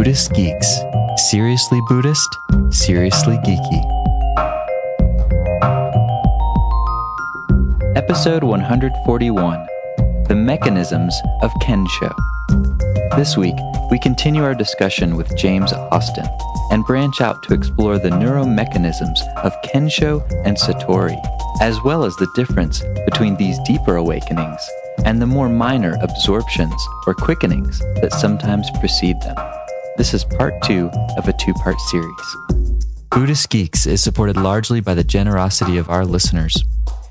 Buddhist Geeks. Seriously Buddhist, seriously geeky. Episode 141, The Mechanisms of Kensho. This week, we continue our discussion with James Austin and branch out to explore the neuromechanisms of Kensho and Satori, as well as the difference between these deeper awakenings and the more minor absorptions or quickenings that sometimes precede them. This is part 2 of a 2-part series. Buddhist Geeks is supported largely by the generosity of our listeners.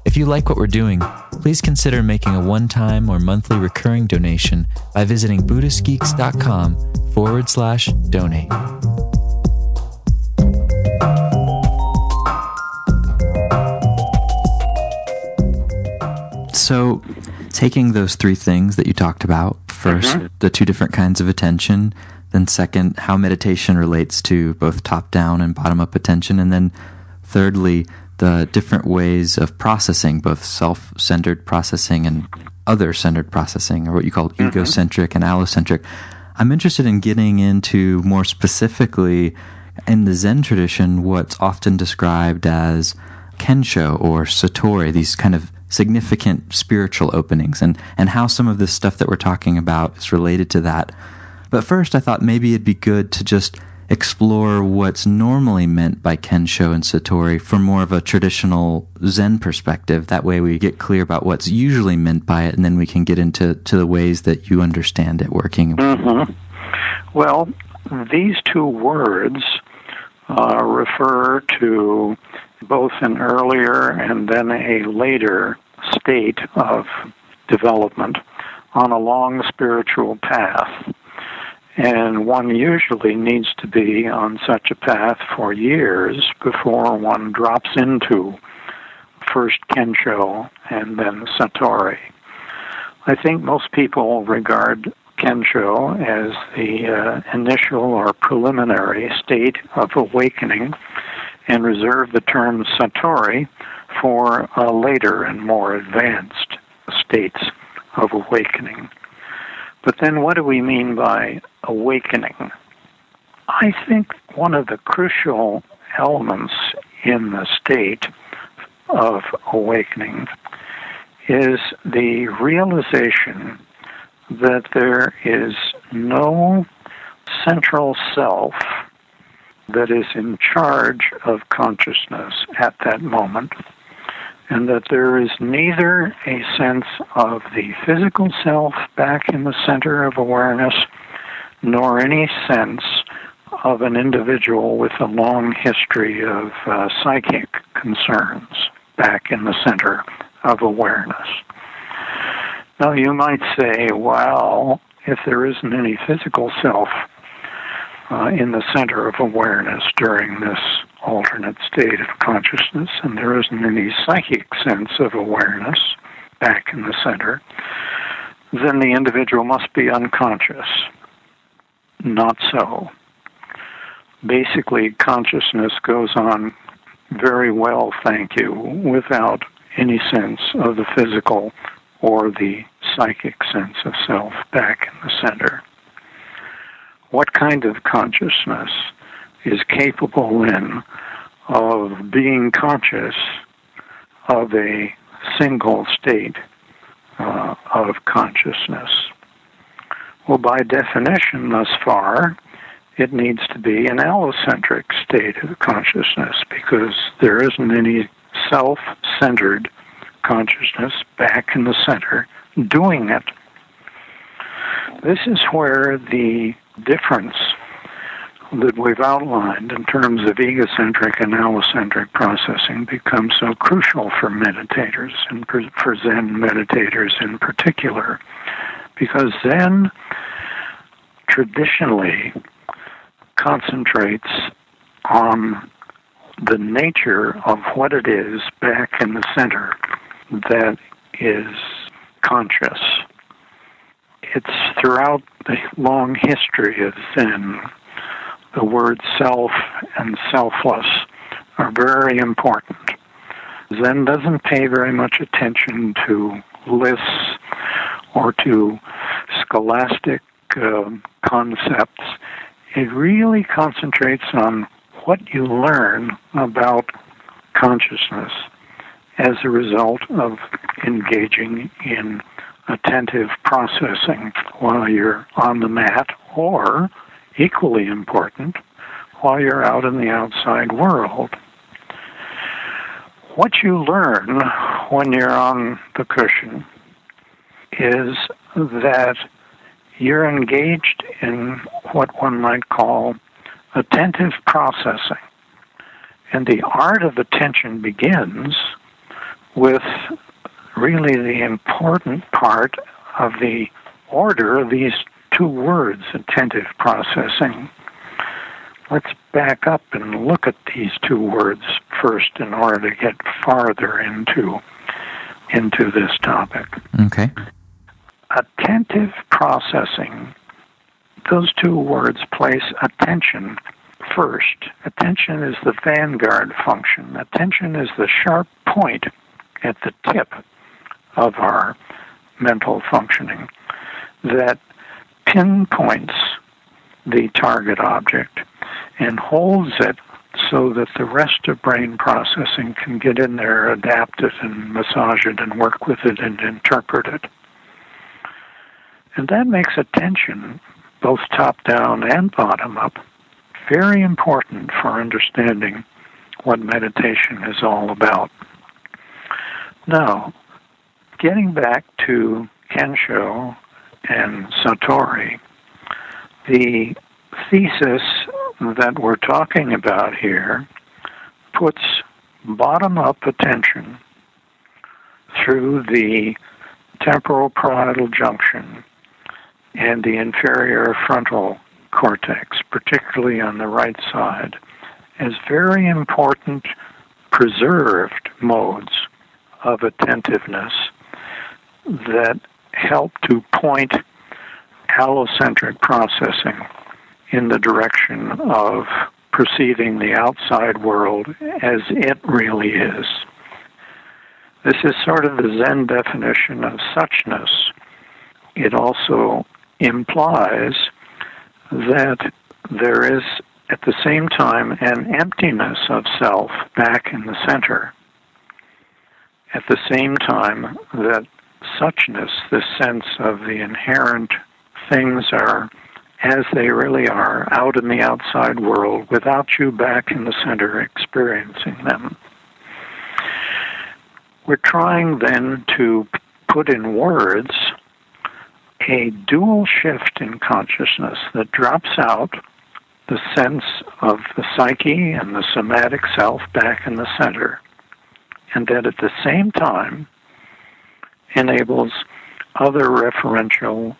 If you like what we're doing, please consider making a one-time or monthly recurring donation by visiting BuddhistGeeks.com/donate. So, taking those 3 things that you talked about, first, the 2 different kinds of attention, then second, how meditation relates to both top-down and bottom-up attention, and then thirdly, the different ways of processing, both self-centered processing and other-centered processing, or what you call egocentric and allocentric. I'm interested in getting into more specifically, in the Zen tradition, what's often described as Kensho or Satori, these kind of significant spiritual openings, and how some of this stuff that we're talking about is related to that. But first, I thought maybe it'd be good to just explore what's normally meant by Kensho and Satori from more of a traditional Zen perspective. That way we get clear about what's usually meant by it, and then we can get into the ways that you understand it working. Well, these 2 words refer to both an earlier and then a later state of development on a long spiritual path. And one usually needs to be on such a path for years before one drops into first Kensho and then Satori. I think most people regard Kensho as the initial or preliminary state of awakening and reserve the term Satori for later and more advanced states of awakening. But then what do we mean by awakening? I think one of the crucial elements in the state of awakening is the realization that there is no central self that is in charge of consciousness at that moment, and that there is neither a sense of the physical self back in the center of awareness, nor any sense of an individual with a long history of psychic concerns back in the center of awareness. Now you might say, well, if there isn't any physical self in the center of awareness during this alternate state of consciousness, and there isn't any psychic sense of awareness back in the center, then the individual must be unconscious. Not so. Basically, consciousness goes on very well, thank you, without any sense of the physical or the psychic sense of self back in the center. What kind of consciousness is capable then of being conscious of a single state of consciousness? Well, by definition thus far, it needs to be an allocentric state of consciousness, because there isn't any self-centered consciousness back in the center doing it. This is where the difference that we've outlined in terms of egocentric and allocentric processing becomes so crucial for meditators, and for Zen meditators in particular, because Zen traditionally concentrates on the nature of what it is back in the center that is conscious. It's throughout the long history of Zen, the words self and selfless are very important. Zen doesn't pay very much attention to lists or to scholastic concepts. It really concentrates on what you learn about consciousness as a result of engaging in attentive processing while you're on the mat, or, equally important, while you're out in the outside world. What you learn when you're on the cushion is that you're engaged in what one might call attentive processing. And the art of attention begins with really the important part of the order of these two words, attentive processing. Let's back up and look at these two words first in order to get farther into this topic. Okay. Attentive processing, those two words place attention first. Attention is the vanguard function. Attention is the sharp point at the tip of our mental functioning that pinpoints the target object and holds it so that the rest of brain processing can get in there, adapt it, and massage it, and work with it, and interpret it. And that makes attention, both top-down and bottom-up, very important for understanding what meditation is all about. Now, getting back to Kensho and Satori, the thesis that we're talking about here puts bottom-up attention through the temporal parietal junction and the inferior frontal cortex, particularly on the right side, as very important preserved modes of attentiveness that help to point allocentric processing in the direction of perceiving the outside world as it really is. This is sort of the Zen definition of suchness. It also implies that there is, at the same time, an emptiness of self back in the center. At the same time that suchness, this sense of the inherent things are as they really are, out in the outside world, without you back in the center experiencing them. We're trying then to put in words a dual shift in consciousness that drops out the sense of the psyche and the somatic self back in the center, and that at the same time enables other referential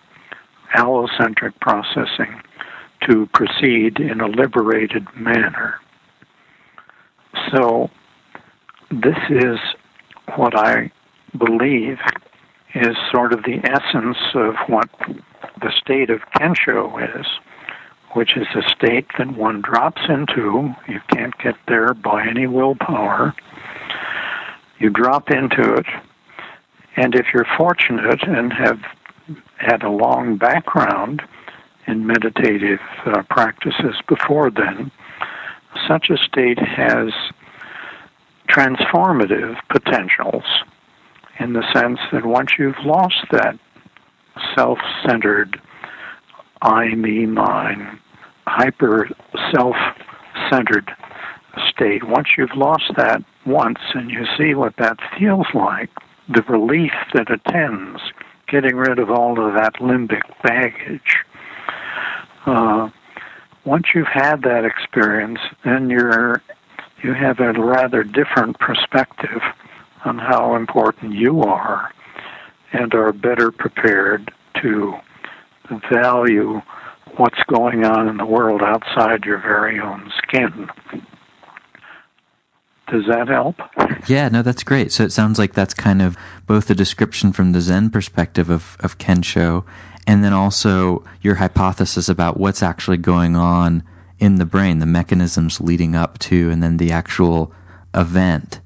allocentric processing to proceed in a liberated manner. So this is what I believe is sort of the essence of what the state of Kensho is, which is a state that one drops into. You can't get there by any willpower. You drop into it, and if you're fortunate and have had a long background in meditative practices before then, such a state has transformative potentials in the sense that once you've lost that self-centered, I, me, mine, hyper-self-centered state, once you've lost that once and you see what that feels like, the relief that attends getting rid of all of that limbic baggage. Once you've had that experience, then you have a rather different perspective on how important you are and are better prepared to value what's going on in the world outside your very own skin. Does that help? Yeah, no, that's great. So it sounds like that's kind of both a description from the Zen perspective of Kensho, and then also your hypothesis about what's actually going on in the brain, the mechanisms leading up to, and then the actual event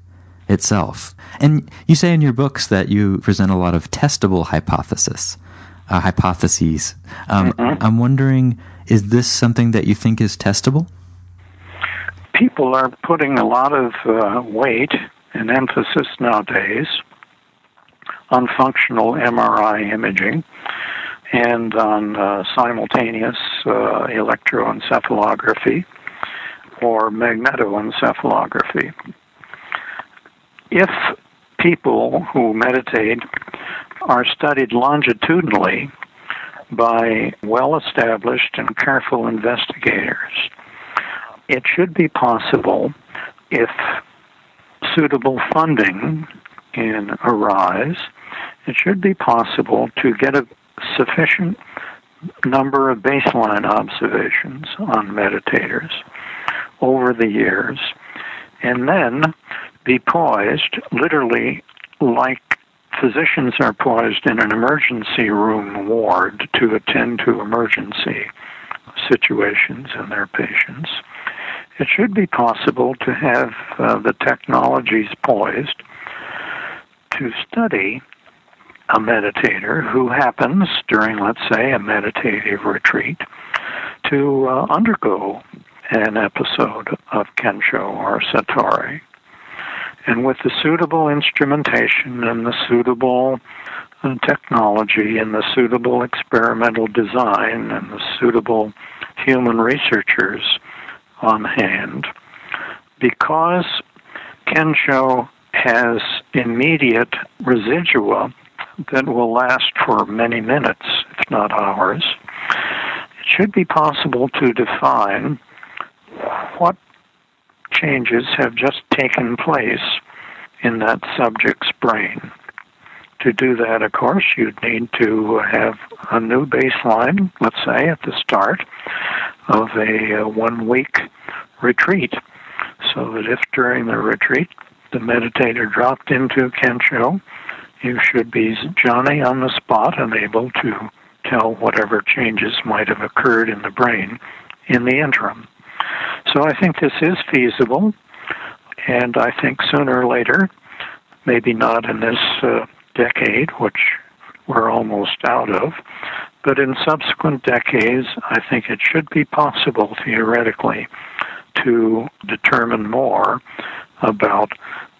itself. And you say in your books that you present a lot of testable hypothesis. hypotheses. I'm wondering, is this something that you think is testable? People are putting a lot of weight and emphasis nowadays on functional MRI imaging and on simultaneous electroencephalography or magnetoencephalography. If people who meditate are studied longitudinally by well-established and careful investigators, it should be possible, if suitable funding can arise, it should be possible to get a sufficient number of baseline observations on meditators over the years, and then be poised, literally like physicians are poised in an emergency room ward to attend to emergency situations in their patients. It should be possible to have the technologies poised to study a meditator who happens during, let's say, a meditative retreat to undergo an episode of Kensho or Satori. And with the suitable instrumentation and the suitable technology and the suitable experimental design and the suitable human researchers on hand, because Kensho has immediate residua that will last for many minutes, if not hours, it should be possible to define what changes have just taken place in that subject's brain. To do that, of course, you'd need to have a new baseline, let's say, at the start of a one-week retreat, so that if during the retreat the meditator dropped into Kensho, you should be Johnny on the spot and able to tell whatever changes might have occurred in the brain in the interim. So I think this is feasible, and I think sooner or later, maybe not in this decade, which we're almost out of, but in subsequent decades, I think it should be possible theoretically to determine more about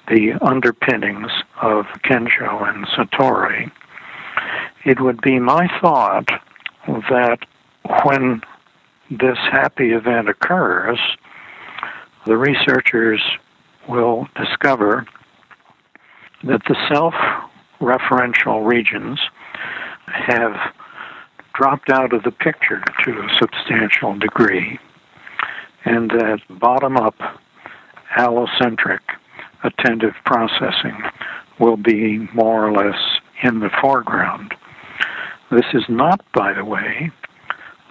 the underpinnings of Kensho and Satori. It would be my thought that when this happy event occurs, the researchers will discover that the self-referential regions have dropped out of the picture to a substantial degree, and that bottom-up, allocentric, attentive processing will be more or less in the foreground. This is not, by the way,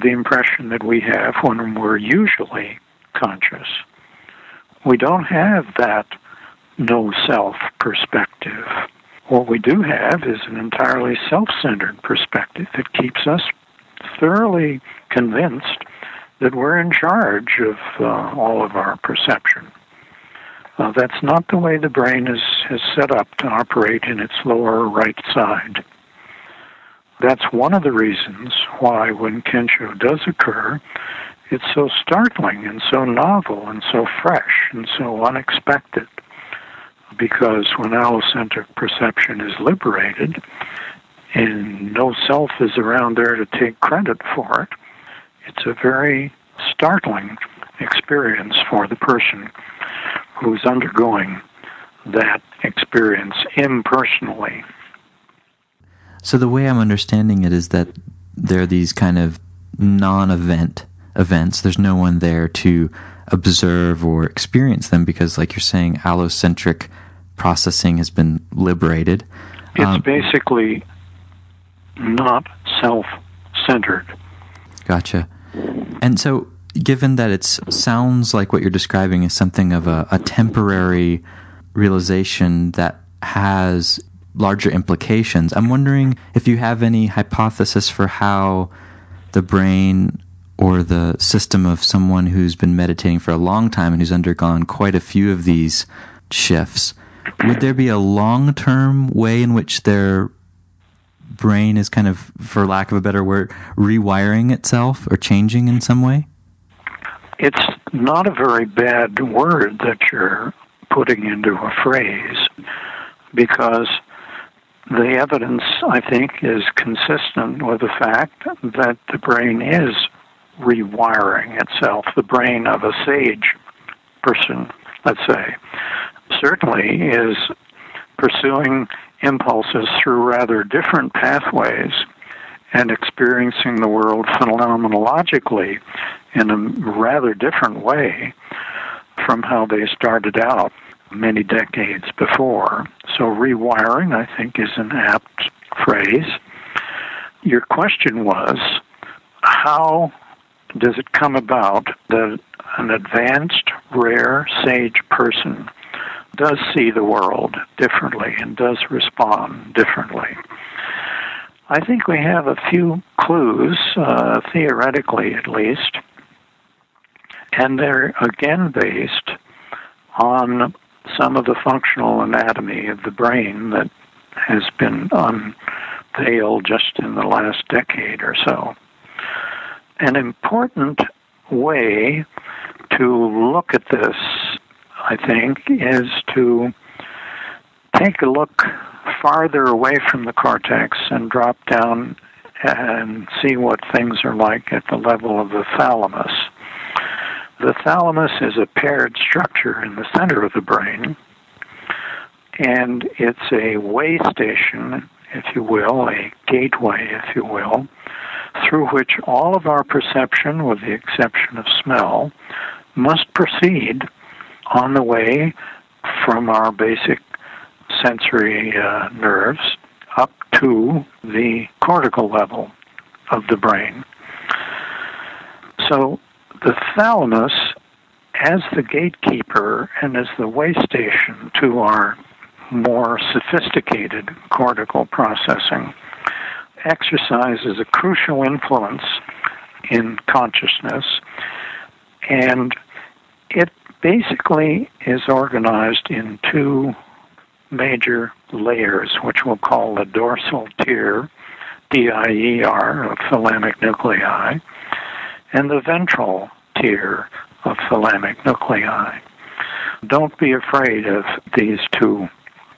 the impression that we have when we're usually conscious. We don't have that no-self perspective. What we do have is an entirely self-centered perspective that keeps us thoroughly convinced that we're in charge of all of our perception. That's not the way the brain is set up to operate in its lower right side. That's one of the reasons why when Kensho does occur, it's so startling and so novel and so fresh and so unexpected. Because when allocentric perception is liberated and no self is around there to take credit for it, it's a very startling experience for the person who's undergoing that experience impersonally. So the way I'm understanding it is that there are these kind of non-event events. There's no one there to observe or experience them because, like you're saying, allocentric processing has been liberated. It's basically not self-centered. Gotcha. And so given that it sounds like what you're describing is something of a temporary realization that has larger implications, I'm wondering if you have any hypothesis for how the brain or the system of someone who's been meditating for a long time and who's undergone quite a few of these shifts, would there be a long-term way in which their brain is kind of, for lack of a better word, rewiring itself or changing in some way? It's not a very bad word that you're putting into a phrase, because the evidence, I think, is consistent with the fact that the brain is rewiring itself, the brain of a sage person, let's say, certainly is pursuing impulses through rather different pathways and experiencing the world phenomenologically in a rather different way from how they started out many decades before. So rewiring, I think, is an apt phrase. Your question was, how does it come about that an advanced, rare, sage person does see the world differently and does respond differently? I think we have a few clues, theoretically at least, and they're again based on some of the functional anatomy of the brain that has been unveiled just in the last decade or so. An important way to look at this, I think, is to take a look farther away from the cortex and drop down and see what things are like at the level of the thalamus. The thalamus is a paired structure in the center of the brain, and it's a way station, if you will, a gateway, if you will, through which all of our perception, with the exception of smell, must proceed on the way from our basic sensory nerves up to the cortical level of the brain. So the thalamus, as the gatekeeper and as the way station to our more sophisticated cortical processing, exercises a crucial influence in consciousness, and it basically is organized in two major layers, which we'll call the dorsal tier, DIER, of thalamic nuclei, and the ventral tier of thalamic nuclei. Don't be afraid of these two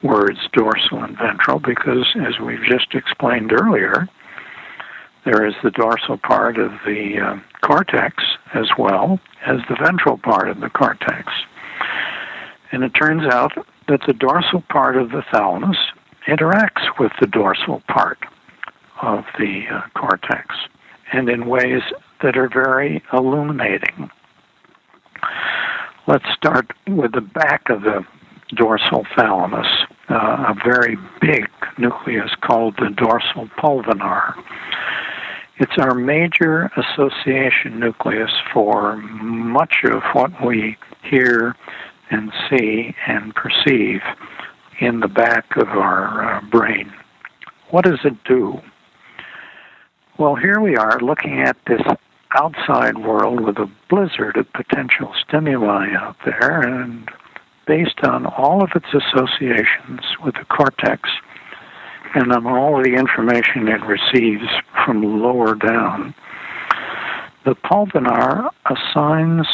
words, dorsal and ventral, because as we've just explained earlier, there is the dorsal part of the cortex as well as the ventral part of the cortex. And it turns out that the dorsal part of the thalamus interacts with the dorsal part of the cortex, and in ways that are very illuminating. Let's start with the back of the dorsal thalamus, a very big nucleus called the dorsal pulvinar. It's our major association nucleus for much of what we hear and see and perceive in the back of our brain. What does it do? Well, here we are looking at this outside world with a blizzard of potential stimuli out there, and based on all of its associations with the cortex and on all of the information it receives from lower down, the pulvinar assigns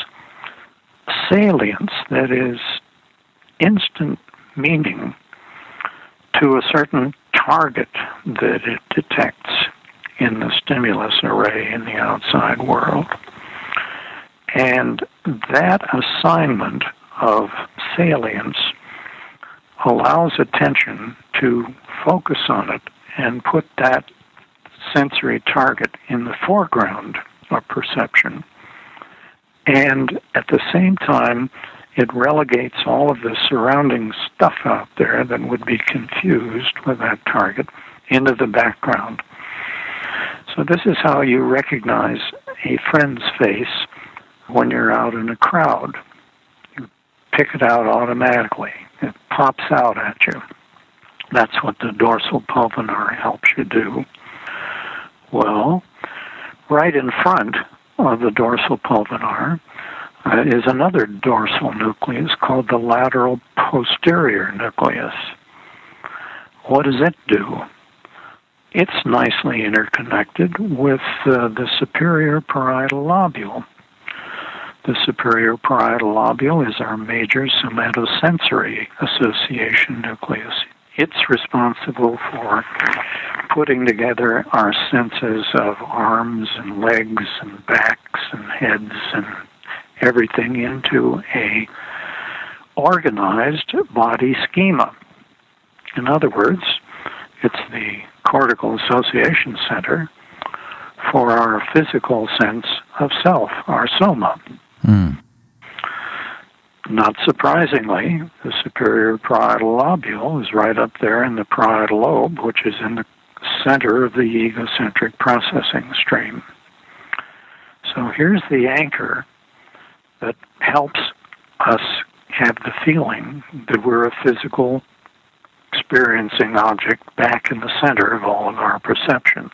salience, that is, instant meaning, to a certain target that it detects in the stimulus array in the outside world. And that assignment of salience allows attention to focus on it and put that sensory target in the foreground of perception. And at the same time, it relegates all of the surrounding stuff out there that would be confused with that target into the background. So this is how you recognize a friend's face when you're out in a crowd. You pick it out automatically. It pops out at you. That's what the dorsal pulvinar helps you do. Well, right in front of the dorsal pulvinar is another dorsal nucleus called the lateral posterior nucleus. What does it do? It's nicely interconnected with the superior parietal lobule. The superior parietal lobule is our major somatosensory association nucleus. It's responsible for putting together our senses of arms and legs and backs and heads and everything into a organized body schema. In other words, it's the cortical association center for our physical sense of self, our soma. Mm. Not surprisingly, the superior parietal lobule is right up there in the parietal lobe, which is in the center of the egocentric processing stream. So here's the anchor that helps us have the feeling that we're a physical experiencing object back in the center of all of our perceptions.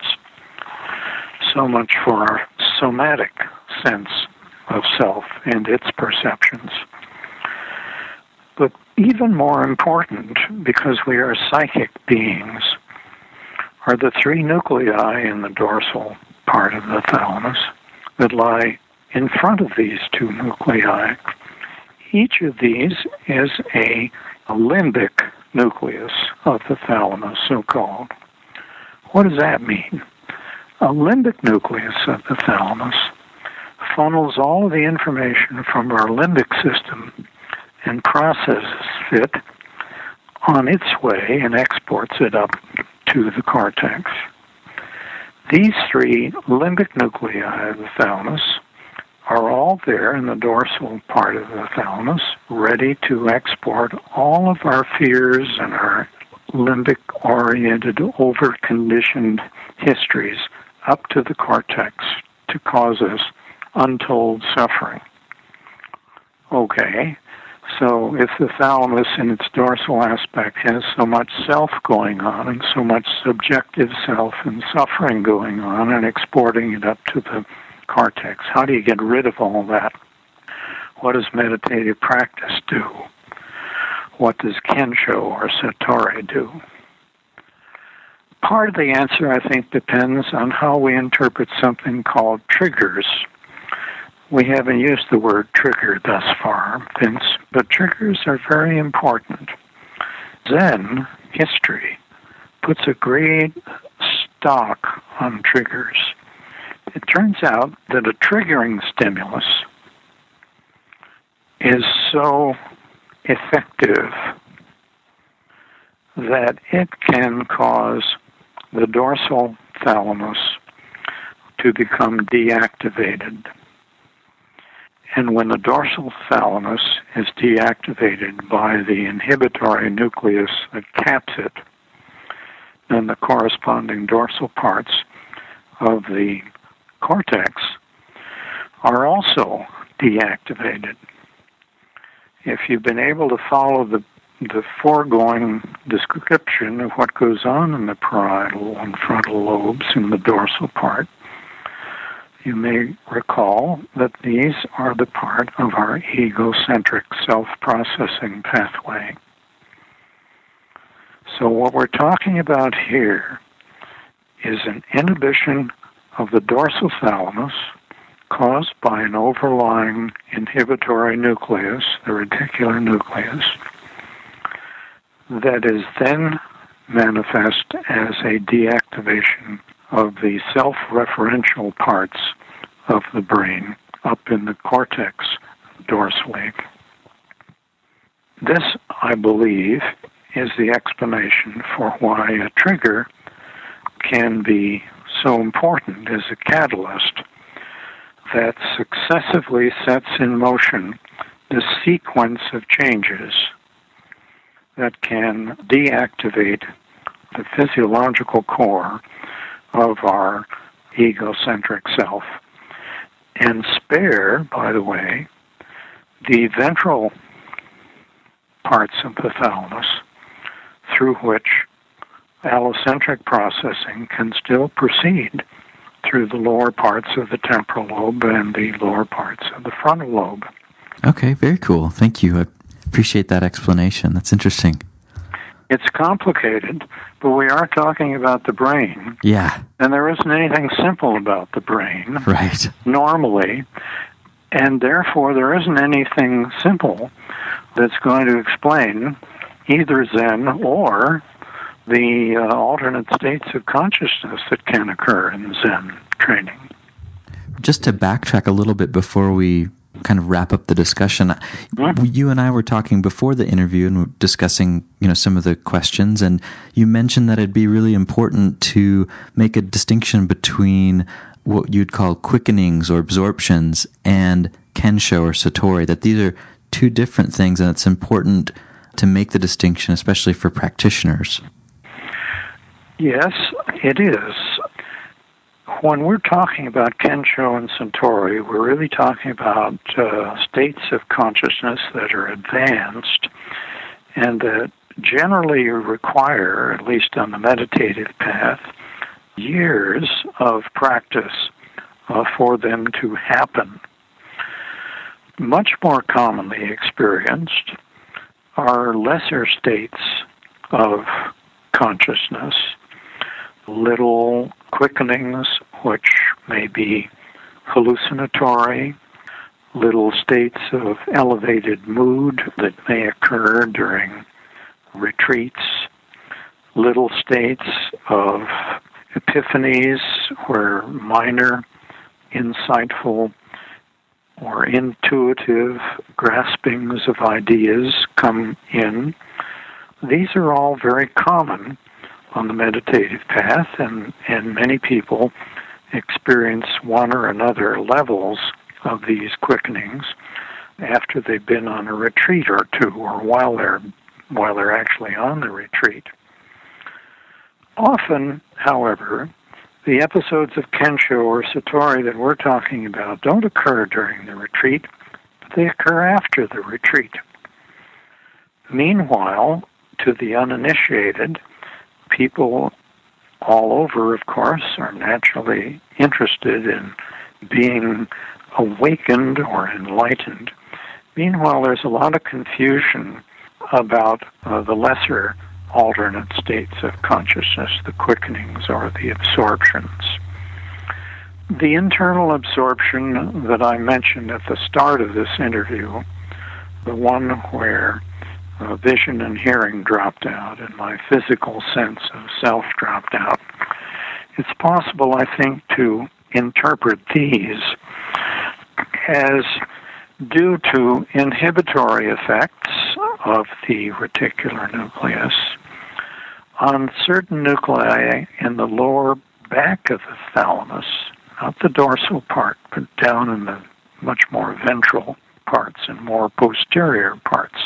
So much for our somatic sense of self and its perceptions. But even more important, because we are psychic beings, are the three nuclei in the dorsal part of the thalamus that lie in front of these two nuclei. Each of these is a limbic nucleus of the thalamus, so-called. What does that mean? A limbic nucleus of the thalamus funnels all of the information from our limbic system and processes it on its way and exports it up to the cortex. These three limbic nuclei of the thalamus are all there in the dorsal part of the thalamus, ready to export all of our fears and our limbic-oriented, over-conditioned histories up to the cortex to cause us untold suffering. Okay, so if the thalamus in its dorsal aspect has so much self going on and so much subjective self and suffering going on and exporting it up to the cortex, how do you get rid of all that? What does meditative practice do? What does Kensho or Satori do? Part of the answer, I think, depends on how we interpret something called triggers. We haven't used the word trigger thus far, Vince, but triggers are very important. Zen history puts a great stock on triggers. It turns out that a triggering stimulus is so effective that it can cause the dorsal thalamus to become deactivated. And when the dorsal thalamus is deactivated by the inhibitory nucleus that caps it, then the corresponding dorsal parts of the cortex are also deactivated. If you've been able to follow the foregoing description of what goes on in the parietal and frontal lobes in the dorsal part, you may recall that these are the part of our egocentric self-processing pathway. So what we're talking about here is an inhibition of the dorsal thalamus caused by an overlying inhibitory nucleus, the reticular nucleus, that is then manifest as a deactivation of the self-referential parts of the brain up in the cortex dorsally. This, I believe, is the explanation for why a trigger can be so important as a catalyst that successively sets in motion the sequence of changes that can deactivate the physiological core of our egocentric self and spare, by the way, the ventral parts of the thalamus through which allocentric processing can still proceed through the lower parts of the temporal lobe and the lower parts of the frontal lobe. Okay, very cool. Thank you. I appreciate that explanation. That's interesting. It's complicated, but we are talking about the brain. Yeah. And there isn't anything simple about the brain. Right. Normally. And therefore, there isn't anything simple that's going to explain either Zen or the alternate states of consciousness that can occur in Zen training. Just to backtrack a little bit before we kind of wrap up the discussion, you and I were talking before the interview and we were discussing, you know, some of the questions, and you mentioned that it'd be really important to make a distinction between what you'd call quickenings or absorptions and Kensho or Satori, that these are two different things, and it's important to make the distinction, especially for practitioners. Yes, it is. When we're talking about Kensho and Satori, we're really talking about states of consciousness that are advanced and that generally require, at least on the meditative path, years of practice for them to happen. Much more commonly experienced are lesser states of consciousness, little quickenings, which may be hallucinatory, little states of elevated mood that may occur during retreats, little states of epiphanies where minor, insightful, or intuitive graspings of ideas come in. These are all very common on the meditative path, and many people experience one or another levels of these quickenings after they've been on a retreat or two, or while they're actually on the retreat. Often, however, the episodes of Kensho or Satori that we're talking about don't occur during the retreat, but they occur after the retreat. Meanwhile, to the uninitiated, people all over, of course, are naturally interested in being awakened or enlightened. Meanwhile, there's a lot of confusion about the lesser alternate states of consciousness, the quickenings or the absorptions. The internal absorption that I mentioned at the start of this interview, the one where vision and hearing dropped out, and my physical sense of self dropped out. It's possible, I think, to interpret these as due to inhibitory effects of the reticular nucleus on certain nuclei in the lower back of the thalamus, not the dorsal part, but down in the much more ventral parts and more posterior parts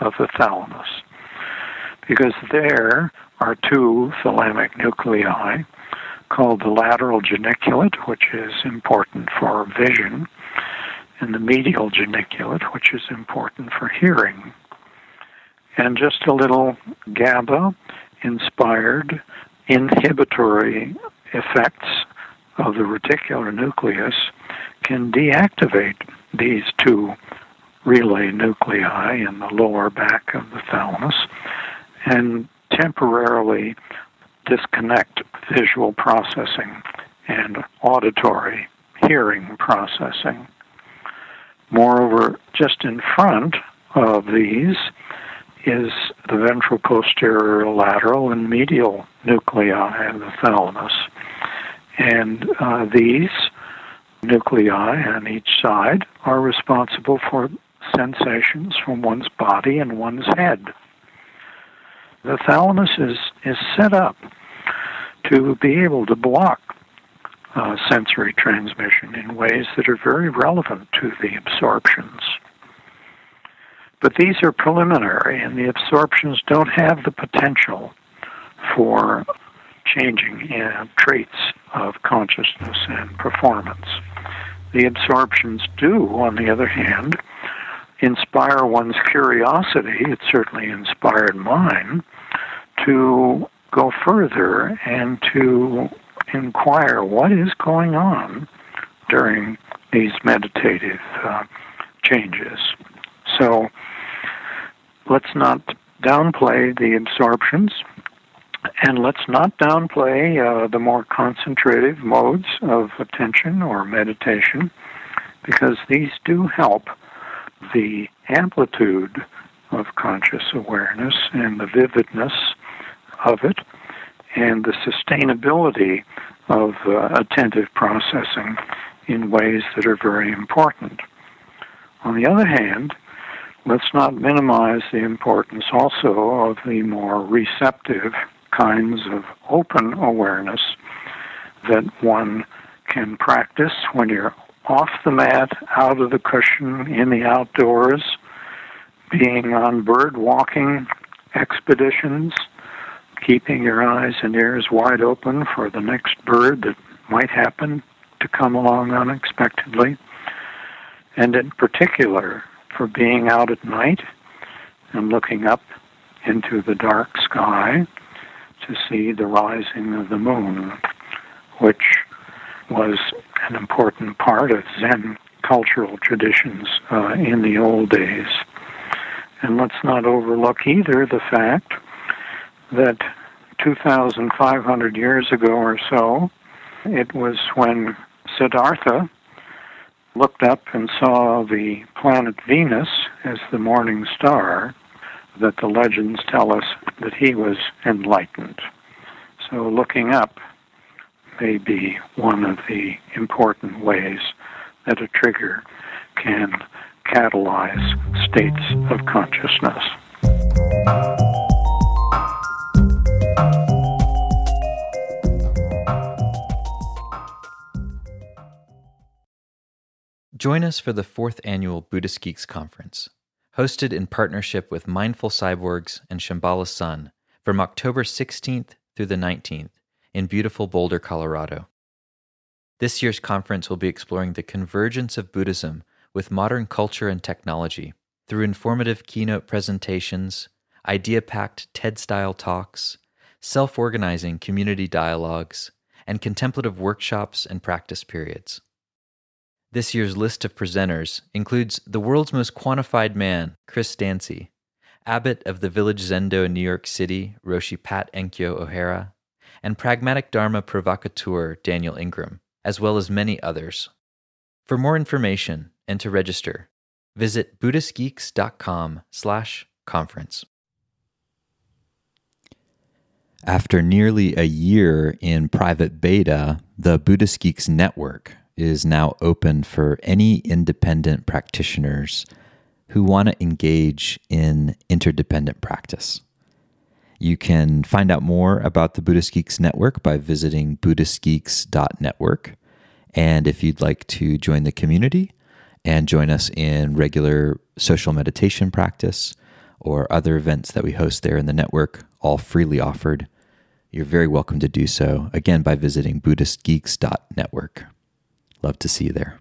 of the thalamus, because there are two thalamic nuclei called the lateral geniculate, which is important for vision, and the medial geniculate, which is important for hearing. And just a little GABA-inspired inhibitory effects of the reticular nucleus can deactivate these two relay nuclei in the lower back of the thalamus and temporarily disconnect visual processing and auditory hearing processing. Moreover, just in front of these is the ventral posterior lateral and medial nuclei of the thalamus. And these nuclei on each side are responsible for sensations from one's body and one's head. The thalamus is set up to be able to block sensory transmission in ways that are very relevant to the absorptions. But these are preliminary, and the absorptions don't have the potential for changing traits of consciousness and performance. The absorptions do, on the other hand, inspire one's curiosity, it certainly inspired mine, to go further and to inquire what is going on during these meditative changes. So let's not downplay the absorptions, and let's not downplay the more concentrative modes of attention or meditation, because these do help the amplitude of conscious awareness and the vividness of it and the sustainability of attentive processing in ways that are very important. On the other hand, let's not minimize the importance also of the more receptive kinds of open awareness that one can practice when you're off the mat, out of the cushion, in the outdoors, being on bird walking expeditions, keeping your eyes and ears wide open for the next bird that might happen to come along unexpectedly, and in particular for being out at night and looking up into the dark sky to see the rising of the moon, which was an important part of Zen cultural traditions in the old days. And let's not overlook either the fact that 2,500 years ago or so, it was when Siddhartha looked up and saw the planet Venus as the morning star that the legends tell us that he was enlightened. So looking up may be one of the important ways that a trigger can catalyze states of consciousness. Join us for the 4th annual Buddhist Geeks Conference, hosted in partnership with Mindful Cyborgs and Shambhala Sun from October 16th through the 19th in beautiful Boulder, Colorado. This year's conference will be exploring the convergence of Buddhism with modern culture and technology through informative keynote presentations, idea-packed TED-style talks, self-organizing community dialogues, and contemplative workshops and practice periods. This year's list of presenters includes the world's most quantified man, Chris Dancy, abbot of the Village Zendo in New York City, Roshi Pat Enkyo O'Hara, and pragmatic Dharma provocateur Daniel Ingram, as well as many others. For more information and to register, visit BuddhistGeeks.com/conference. After nearly a year in private beta, the Buddhist Geeks Network is now open for any independent practitioners who want to engage in interdependent practice. You can find out more about the Buddhist Geeks Network by visiting BuddhistGeeks.network. And if you'd like to join the community and join us in regular social meditation practice or other events that we host there in the network, all freely offered, you're very welcome to do so, again, by visiting BuddhistGeeks.network. Love to see you there.